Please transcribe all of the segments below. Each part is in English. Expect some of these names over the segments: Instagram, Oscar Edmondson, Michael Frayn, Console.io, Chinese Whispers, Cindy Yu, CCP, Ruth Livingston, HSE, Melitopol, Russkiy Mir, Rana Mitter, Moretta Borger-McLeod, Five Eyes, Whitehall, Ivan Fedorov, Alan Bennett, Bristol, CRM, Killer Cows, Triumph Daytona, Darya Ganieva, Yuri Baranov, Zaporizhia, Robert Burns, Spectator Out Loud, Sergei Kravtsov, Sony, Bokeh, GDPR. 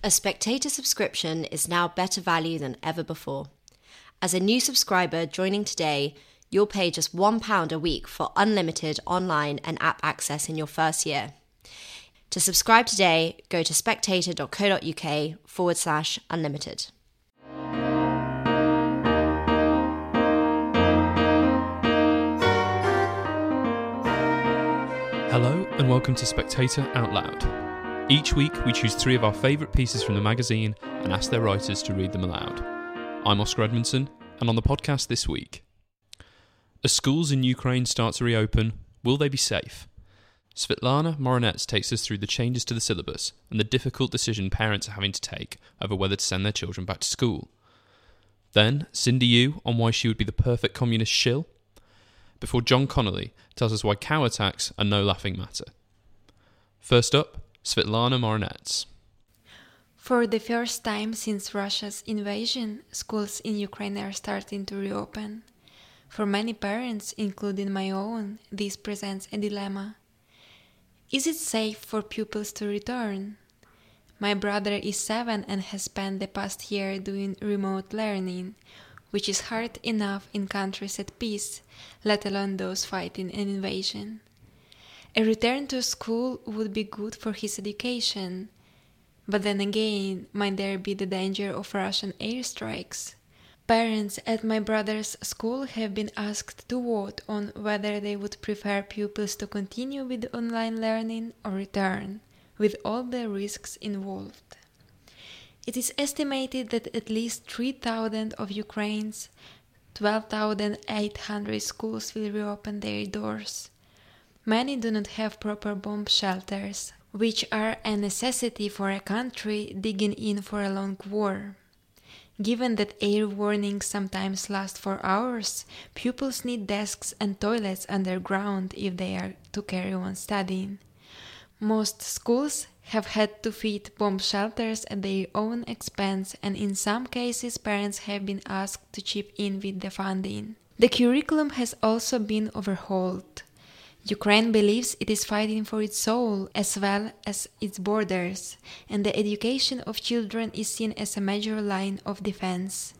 A Spectator subscription is now better value than ever before. As a new subscriber joining today, you'll pay just £1 a week for unlimited online and app access in your first year. To subscribe today, go to spectator.co.uk/unlimited. Hello and welcome to Spectator Out Loud. Each week we choose three of our favourite pieces from the magazine and ask their writers to read them aloud. I'm Oscar Edmondson, and on the podcast this week: as schools in Ukraine start to reopen, will they be safe? Svitlana Morenets takes us through the changes to the syllabus and the difficult decision parents are having to take over whether to send their children back to school. Then, Cindy Yu on why she would be the perfect communist shill, before John Connolly tells us why cow attacks are no laughing matter. First up, Svitlana Morenets. For the first time since Russia's invasion, schools in Ukraine are starting to reopen. For many parents, including my own, this presents a dilemma. Is it safe for pupils to return? My brother is 7 and has spent the past year doing remote learning, which is hard enough in countries at peace, let alone those fighting an invasion. A return to school would be good for his education, but then again, might there be the danger of Russian airstrikes? Parents at my brother's school have been asked to vote on whether they would prefer pupils to continue with online learning or return, with all the risks involved. It is estimated that at least 3,000 of Ukraine's 12,800 schools will reopen their doors. Many do not have proper bomb shelters, which are a necessity for a country digging in for a long war. Given that air warnings sometimes last for hours, pupils need desks and toilets underground if they are to carry on studying. Most schools have had to fit bomb shelters at their own expense, and in some cases parents have been asked to chip in with the funding. The curriculum has also been overhauled. Ukraine believes it is fighting for its soul as well as its borders, and the education of children is seen as a major line of defense.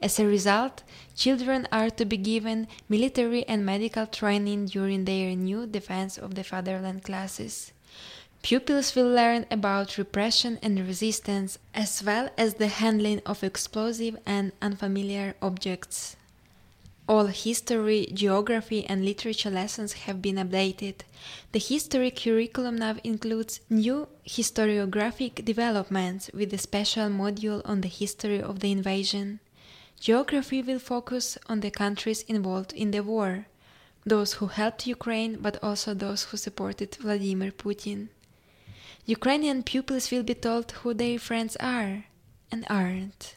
As a result, children are to be given military and medical training during their new Defense of the Fatherland classes. Pupils will learn about repression and resistance, as well as the handling of explosive and unfamiliar objects. All history, geography, and literature lessons have been updated. The history curriculum now includes new historiographic developments with a special module on the history of the invasion. Geography will focus on the countries involved in the war, those who helped Ukraine, but also those who supported Vladimir Putin. Ukrainian pupils will be told who their friends are and aren't.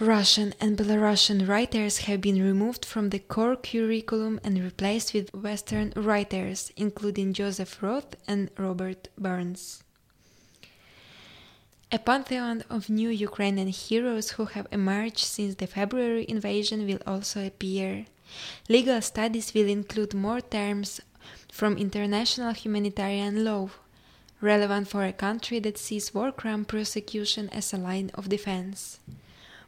Russian and Belarusian writers have been removed from the core curriculum and replaced with Western writers, including Joseph Roth and Robert Burns. A pantheon of new Ukrainian heroes who have emerged since the February invasion will also appear. Legal studies will include more terms from international humanitarian law, relevant for a country that sees war crime prosecution as a line of defense.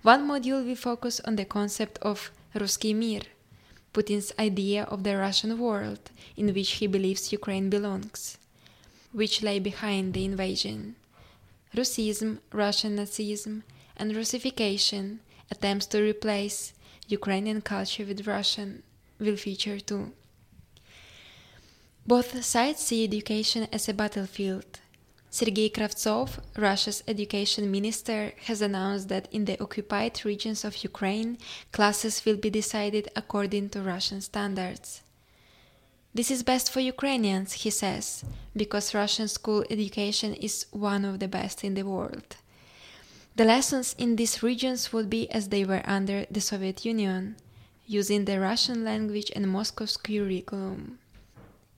One module will focus on the concept of Russkiy Mir, Putin's idea of the Russian world in which he believes Ukraine belongs, which lay behind the invasion. Russism, Russian Nazism, and Russification, attempts to replace Ukrainian culture with Russian, will feature too. Both sides see education as a battlefield. Sergei Kravtsov, Russia's education minister, has announced that in the occupied regions of Ukraine, classes will be decided according to Russian standards. This is best for Ukrainians, he says, because Russian school education is one of the best in the world. The lessons in these regions would be as they were under the Soviet Union, using the Russian language and Moscow's curriculum.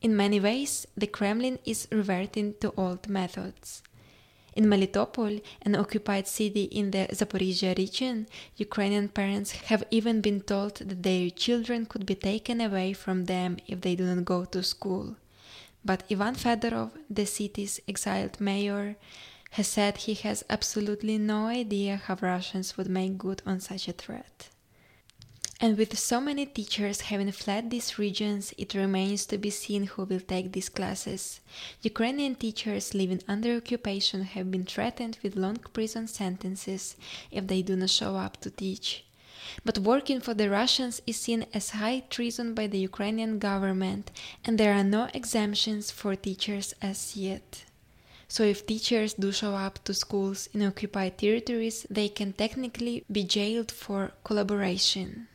In many ways, the Kremlin is reverting to old methods. In Melitopol, an occupied city in the Zaporizhia region, Ukrainian parents have even been told that their children could be taken away from them if they do not go to school. But Ivan Fedorov, the city's exiled mayor, has said he has absolutely no idea how Russians would make good on such a threat. And with so many teachers having fled these regions, it remains to be seen who will take these classes. Ukrainian teachers living under occupation have been threatened with long prison sentences if they do not show up to teach. But working for the Russians is seen as high treason by the Ukrainian government, and there are no exemptions for teachers as yet. So if teachers do show up to schools in occupied territories, they can technically be jailed for collaboration.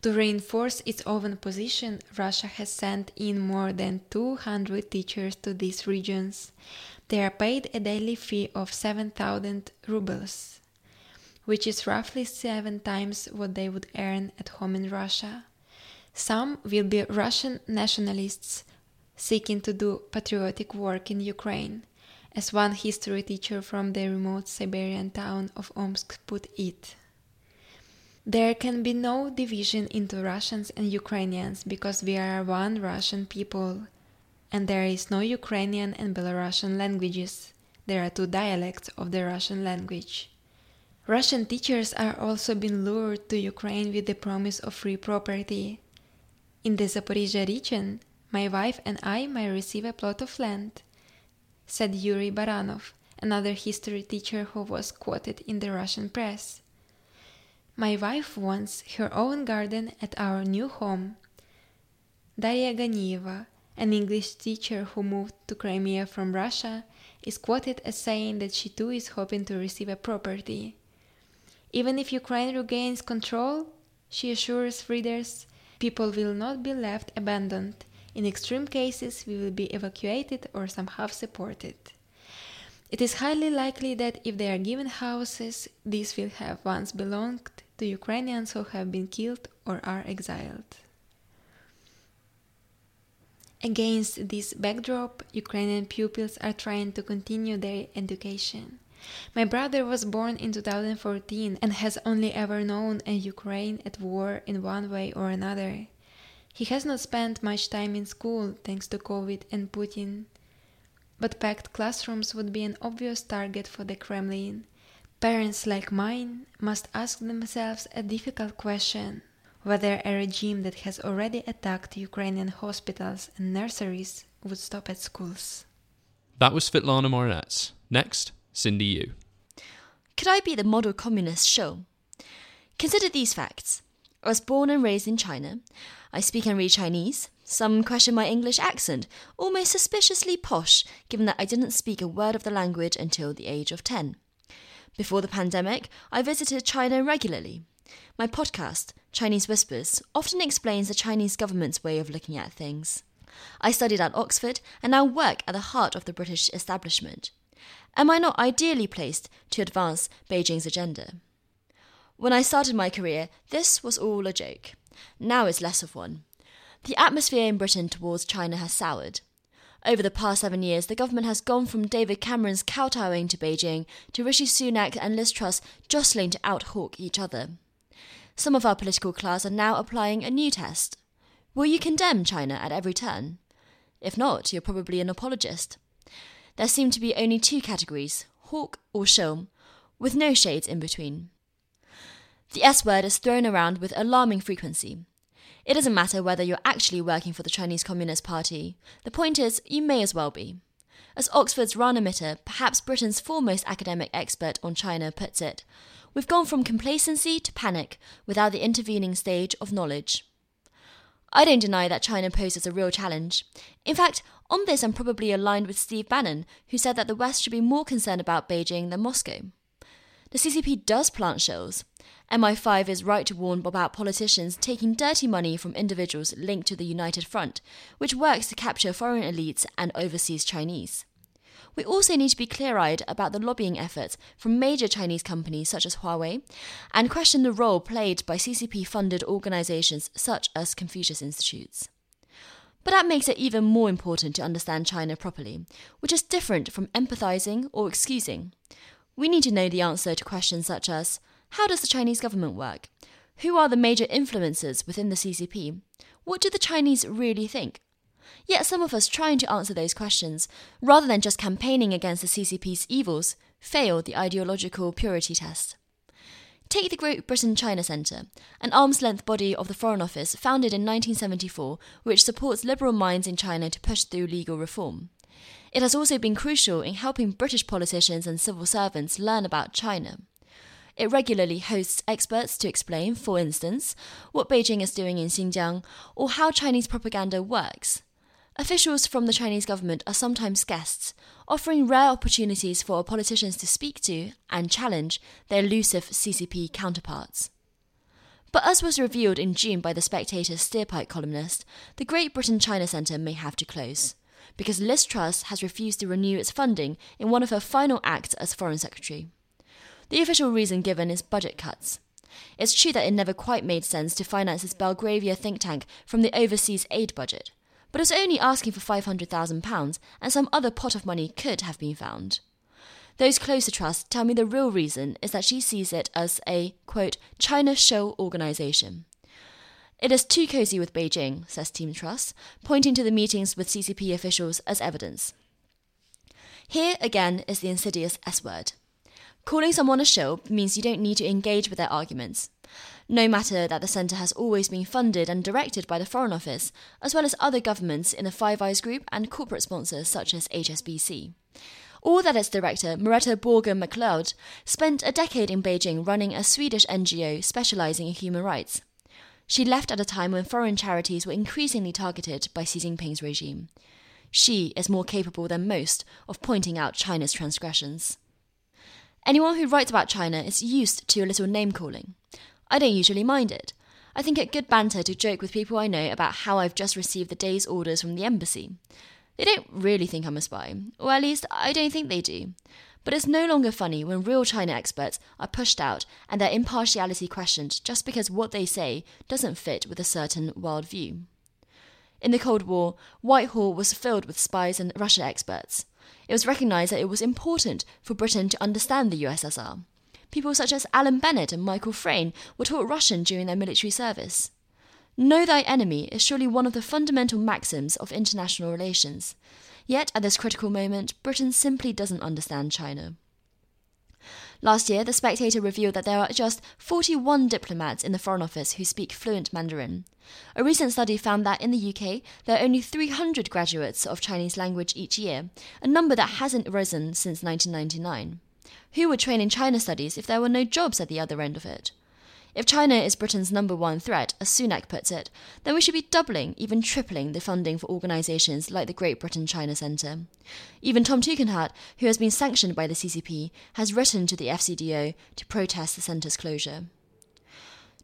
To reinforce its own position, Russia has sent in more than 200 teachers to these regions. They are paid a daily fee of 7,000 rubles, which is roughly 7 times what they would earn at home in Russia. Some will be Russian nationalists seeking to do patriotic work in Ukraine, as one history teacher from the remote Siberian town of Omsk put it. There can be no division into Russians and Ukrainians because we are one Russian people, and there is no Ukrainian and Belarusian languages. There are 2 dialects of the Russian language. Russian teachers are also being lured to Ukraine with the promise of free property. In the Zaporizhia region, my wife and I may receive a plot of land, said Yuri Baranov, another history teacher who was quoted in the Russian press. My wife wants her own garden at our new home. Darya Ganieva, an English teacher who moved to Crimea from Russia, is quoted as saying that she too is hoping to receive a property. Even if Ukraine regains control, she assures readers, people will not be left abandoned. In extreme cases, we will be evacuated or somehow supported. It is highly likely that if they are given houses, these will have once belonged to Ukrainians who have been killed or are exiled. Against this backdrop, Ukrainian pupils are trying to continue their education. My brother was born in 2014 and has only ever known a Ukraine at war in one way or another. He has not spent much time in school thanks to COVID and Putin. But packed classrooms would be an obvious target for the Kremlin. Parents like mine must ask themselves a difficult question: whether a regime that has already attacked Ukrainian hospitals and nurseries would stop at schools. That was Svitlana Morenets. Next, Cindy Yu. Could I be the model communist show? Consider these facts. I was born and raised in China. I speak and read Chinese. Some question my English accent, almost suspiciously posh, given that I didn't speak a word of the language until the age of 10. Before the pandemic, I visited China regularly. My podcast, Chinese Whispers, often explains the Chinese government's way of looking at things. I studied at Oxford and now work at the heart of the British establishment. Am I not ideally placed to advance Beijing's agenda? When I started my career, this was all a joke. Now it's less of one. The atmosphere in Britain towards China has soured. Over the past 7 years, the government has gone from David Cameron's kowtowing to Beijing to Rishi Sunak and Liz Truss jostling to out-hawk each other. Some of our political class are now applying a new test. Will you condemn China at every turn? If not, you're probably an apologist. There seem to be only 2 categories, hawk or show, with no shades in between. The S-word is thrown around with alarming frequency. It doesn't matter whether you're actually working for the Chinese Communist Party. The point is, you may as well be. As Oxford's Rana Mitter, perhaps Britain's foremost academic expert on China, puts it, we've gone from complacency to panic without the intervening stage of knowledge. I don't deny that China poses a real challenge. In fact, on this I'm probably aligned with Steve Bannon, who said that the West should be more concerned about Beijing than Moscow. The CCP does plant shells. MI5 is right to warn about politicians taking dirty money from individuals linked to the United Front, which works to capture foreign elites and overseas Chinese. We also need to be clear-eyed about the lobbying efforts from major Chinese companies such as Huawei, and question the role played by CCP-funded organisations such as Confucius Institutes. But that makes it even more important to understand China properly, which is different from empathising or excusing. We need to know the answer to questions such as, how does the Chinese government work? Who are the major influencers within the CCP? What do the Chinese really think? Yet some of us trying to answer those questions, rather than just campaigning against the CCP's evils, fail the ideological purity test. Take the Great Britain China Centre, an arm's-length body of the Foreign Office founded in 1974, which supports liberal minds in China to push through legal reform. It has also been crucial in helping British politicians and civil servants learn about China. It regularly hosts experts to explain, for instance, what Beijing is doing in Xinjiang or how Chinese propaganda works. Officials from the Chinese government are sometimes guests, offering rare opportunities for politicians to speak to and challenge their elusive CCP counterparts. But as was revealed in June by the Spectator's Steerpike columnist, the Great Britain China Centre may have to close, because Liz Truss has refused to renew its funding in one of her final acts as Foreign Secretary. The official reason given is budget cuts. It's true that it never quite made sense to finance its Belgravia think tank from the overseas aid budget, but it was only asking for £500,000 and some other pot of money could have been found. Those close to Truss tell me the real reason is that she sees it as a, quote, China show organisation. It is too cosy with Beijing, says Team Truss, pointing to the meetings with CCP officials as evidence. Here again is the insidious S-word. Calling someone a show means you don't need to engage with their arguments. No matter that the centre has always been funded and directed by the Foreign Office, as well as other governments in the Five Eyes group and corporate sponsors such as HSBC. Or that its director, Moretta Borger-McLeod, spent a decade in Beijing running a Swedish NGO specialising in human rights. She left at a time when foreign charities were increasingly targeted by Xi Jinping's regime. She is more capable than most of pointing out China's transgressions. Anyone who writes about China is used to a little name-calling. I don't usually mind it. I think it good banter to joke with people I know about how I've just received the day's orders from the embassy. They don't really think I'm a spy, or at least I don't think they do. But it's no longer funny when real China experts are pushed out and their impartiality questioned just because what they say doesn't fit with a certain worldview. In the Cold War, Whitehall was filled with spies and Russia experts. It was recognised that it was important for Britain to understand the USSR. People such as Alan Bennett and Michael Frayn were taught Russian during their military service. Know thy enemy is surely one of the fundamental maxims of international relations. Yet, at this critical moment, Britain simply doesn't understand China. Last year, The Spectator revealed that there are just 41 diplomats in the Foreign Office who speak fluent Mandarin. A recent study found that in the UK, there are only 300 graduates of Chinese language each year, a number that hasn't risen since 1999. Who would train in China studies if there were no jobs at the other end of it? If China is Britain's number one threat, as Sunak puts it, then we should be doubling, even tripling, the funding for organisations like the Great Britain China Centre. Even Tom Tugendhat, who has been sanctioned by the CCP, has written to the FCDO to protest the centre's closure.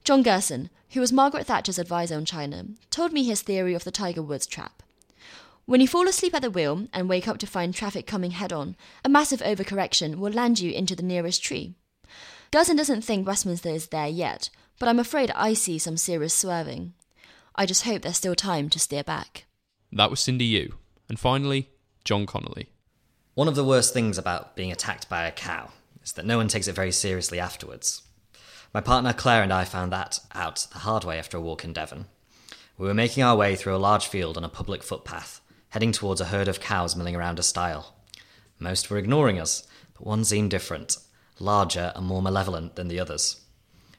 John Gerson, who was Margaret Thatcher's advisor on China, told me his theory of the Tiger Woods trap. When you fall asleep at the wheel and wake up to find traffic coming head-on, a massive overcorrection will land you into the nearest tree. Gerson doesn't think Westminster is there yet, but I'm afraid I see some serious swerving. I just hope there's still time to steer back. That was Cindy Yu. And finally, John Connolly. One of the worst things about being attacked by a cow is that no one takes it very seriously afterwards. My partner Claire and I found that out the hard way after a walk in Devon. We were making our way through a large field on a public footpath, heading towards a herd of cows milling around a stile. Most were ignoring us, but one seemed different, larger and more malevolent than the others.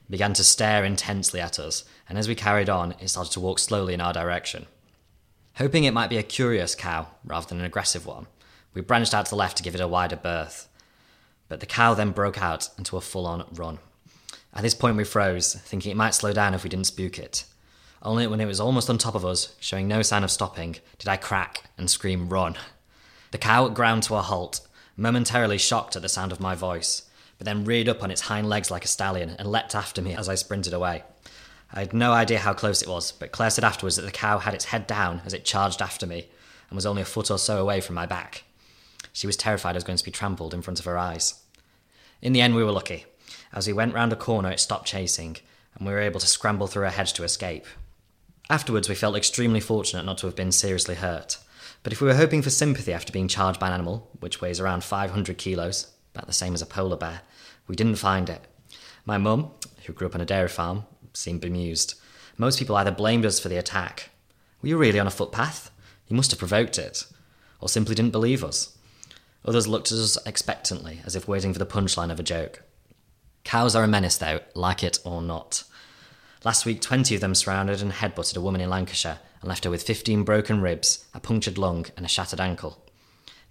It began to stare intensely at us, and as we carried on, it started to walk slowly in our direction. Hoping it might be a curious cow rather than an aggressive one, we branched out to the left to give it a wider berth. But the cow then broke out into a full-on run. At this point we froze, thinking it might slow down if we didn't spook it. Only when it was almost on top of us, showing no sign of stopping, did I crack and scream run. The cow ground to a halt, momentarily shocked at the sound of my voice, but then reared up on its hind legs like a stallion and leapt after me as I sprinted away. I had no idea how close it was, but Claire said afterwards that the cow had its head down as it charged after me and was only a foot or so away from my back. She was terrified I was going to be trampled in front of her eyes. In the end, we were lucky. As we went round a corner, it stopped chasing, and we were able to scramble through a hedge to escape. Afterwards, we felt extremely fortunate not to have been seriously hurt. But if we were hoping for sympathy after being charged by an animal, which weighs around 500 kilos, about the same as a polar bear, we didn't find it. My mum, who grew up on a dairy farm, seemed bemused. Most people either blamed us for the attack. Were you really on a footpath? He must have provoked it, or simply didn't believe us. Others looked at us expectantly, as if waiting for the punchline of a joke. Cows are a menace, though, like it or not. Last week, 20 of them surrounded and headbutted a woman in Lancashire and left her with 15 broken ribs, a punctured lung and a shattered ankle.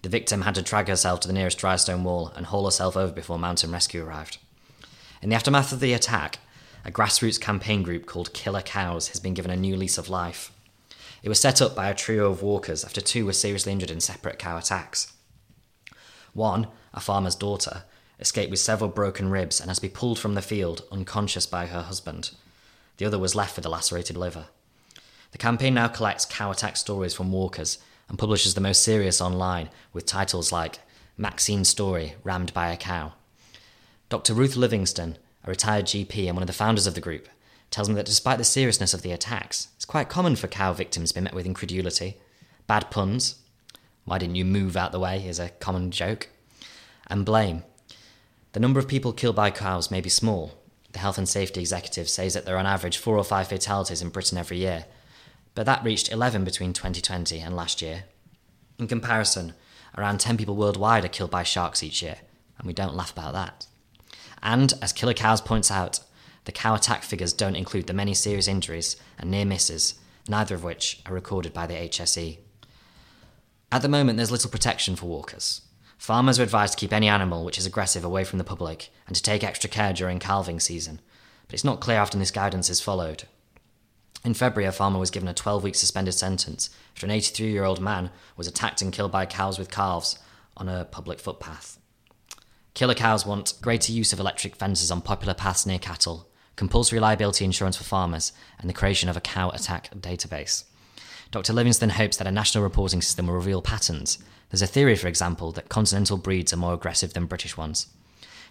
The victim had to drag herself to the nearest dry stone wall and haul herself over before mountain rescue arrived. In the aftermath of the attack, a grassroots campaign group called Killer Cows has been given a new lease of life. It was set up by a trio of walkers after two were seriously injured in separate cow attacks. One, a farmer's daughter, escaped with several broken ribs and has been pulled from the field, unconscious by her husband. The other was left with a lacerated liver. The campaign now collects cow attack stories from walkers and publishes the most serious online, with titles like Maxine's Story, Rammed by a Cow. Dr. Ruth Livingston, a retired GP and one of the founders of the group, tells me that despite the seriousness of the attacks, it's quite common for cow victims to be met with incredulity. Bad puns, why didn't you move out the way, is a common joke, and blame. The number of people killed by cows may be small. The health and safety executive says that there are on average 4 or 5 fatalities in Britain every year, but that reached 11 between 2020 and last year. In comparison, around 10 people worldwide are killed by sharks each year, and we don't laugh about that. And, as Killer Cows points out, the cow attack figures don't include the many serious injuries and near misses, neither of which are recorded by the HSE. At the moment, there's little protection for walkers. Farmers are advised to keep any animal which is aggressive away from the public and to take extra care during calving season, but it's not clear how often this guidance is followed. In February, a farmer was given a 12-week suspended sentence after an 83-year-old man was attacked and killed by cows with calves on a public footpath. Killer Cows want greater use of electric fences on popular paths near cattle, compulsory liability insurance for farmers, and the creation of a cow attack database. Dr. Livingston hopes that a national reporting system will reveal patterns. There's a theory, for example, that continental breeds are more aggressive than British ones.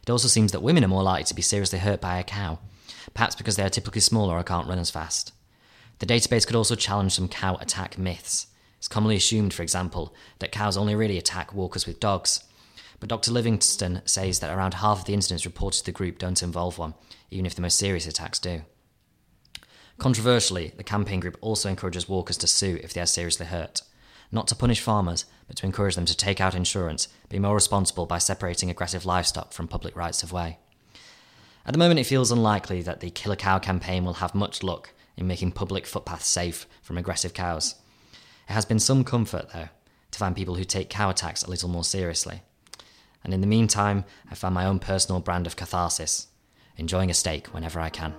It also seems that women are more likely to be seriously hurt by a cow, perhaps because they are typically smaller or can't run as fast. The database could also challenge some cow attack myths. It's commonly assumed, for example, that cows only really attack walkers with dogs. But Dr. Livingston says that around half of the incidents reported to the group don't involve one, even if the most serious attacks do. Controversially, the campaign group also encourages walkers to sue if they are seriously hurt. Not to punish farmers, but to encourage them to take out insurance, be more responsible by separating aggressive livestock from public rights of way. At the moment, it feels unlikely that the Killer Cow campaign will have much luck in making public footpaths safe from aggressive cows. It has been some comfort, though, to find people who take cow attacks a little more seriously. And in the meantime, I found my own personal brand of catharsis, enjoying a steak whenever I can.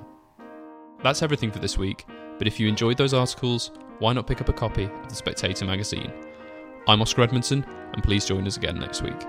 That's everything for this week, but if you enjoyed those articles, why not pick up a copy of the Spectator magazine? I'm Oscar Edmondson, and please join us again next week.